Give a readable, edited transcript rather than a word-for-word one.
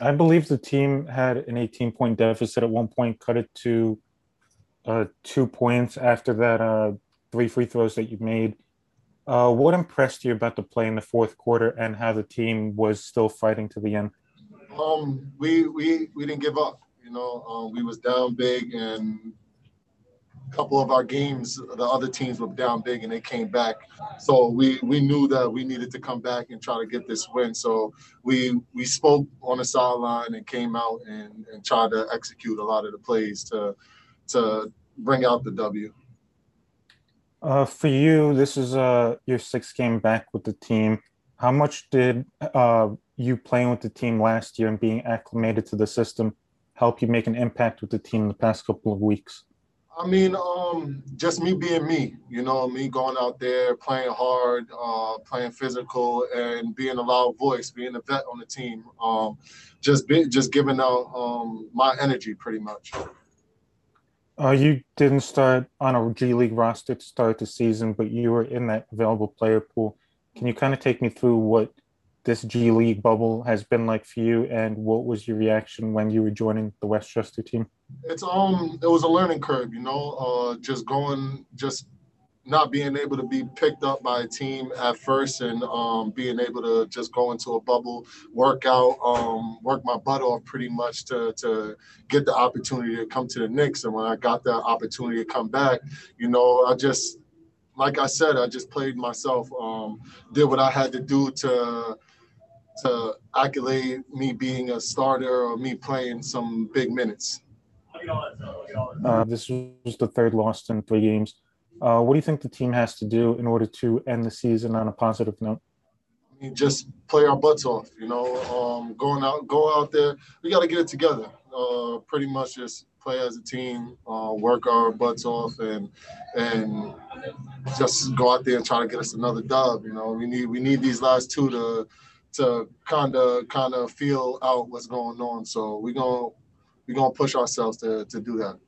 I believe the team had an 18-point deficit at one point, cut it to 2 points after that three free throws that you made. What impressed you about the play in the fourth quarter and how the team was still fighting to the end? We didn't give up. You know, we was down big, and a couple of our games, the other teams were down big and they came back. So we knew that we needed to come back and try to get this win. So we spoke on the sideline and came out and tried to execute a lot of the plays to bring out the W. For you, this is your sixth game back with the team. How much did you playing with the team last year and being acclimated to the system help you make an impact with the team in the past couple of weeks? I mean, just me being me, you know, me going out there, playing hard, playing physical, and being a loud voice, being a vet on the team, just giving out my energy pretty much. You didn't start on a G League roster to start the season, but you were in that available player pool. Can you kind of take me through what this G League bubble has been like for you, and what was your reaction when you were joining the Westchester team? It was a learning curve, you know, just not being able to be picked up by a team at first, and being able to just go into a bubble, work out, work my butt off pretty much to get the opportunity to come to the Knicks. And when I got the opportunity to come back, you know, I just played myself, did what I had to do to accolade me being a starter or me playing some big minutes. This was the third loss in 3 games. What do you think the team has to do in order to end the season on a positive note? I mean, just play our butts off, you know, go out there. We got to get it together. Pretty much just play as a team, work our butts off, and just go out there and try to get us another dub. You know, we need these last 2 to kind of feel out what's going on. So we're gonna push ourselves to do that.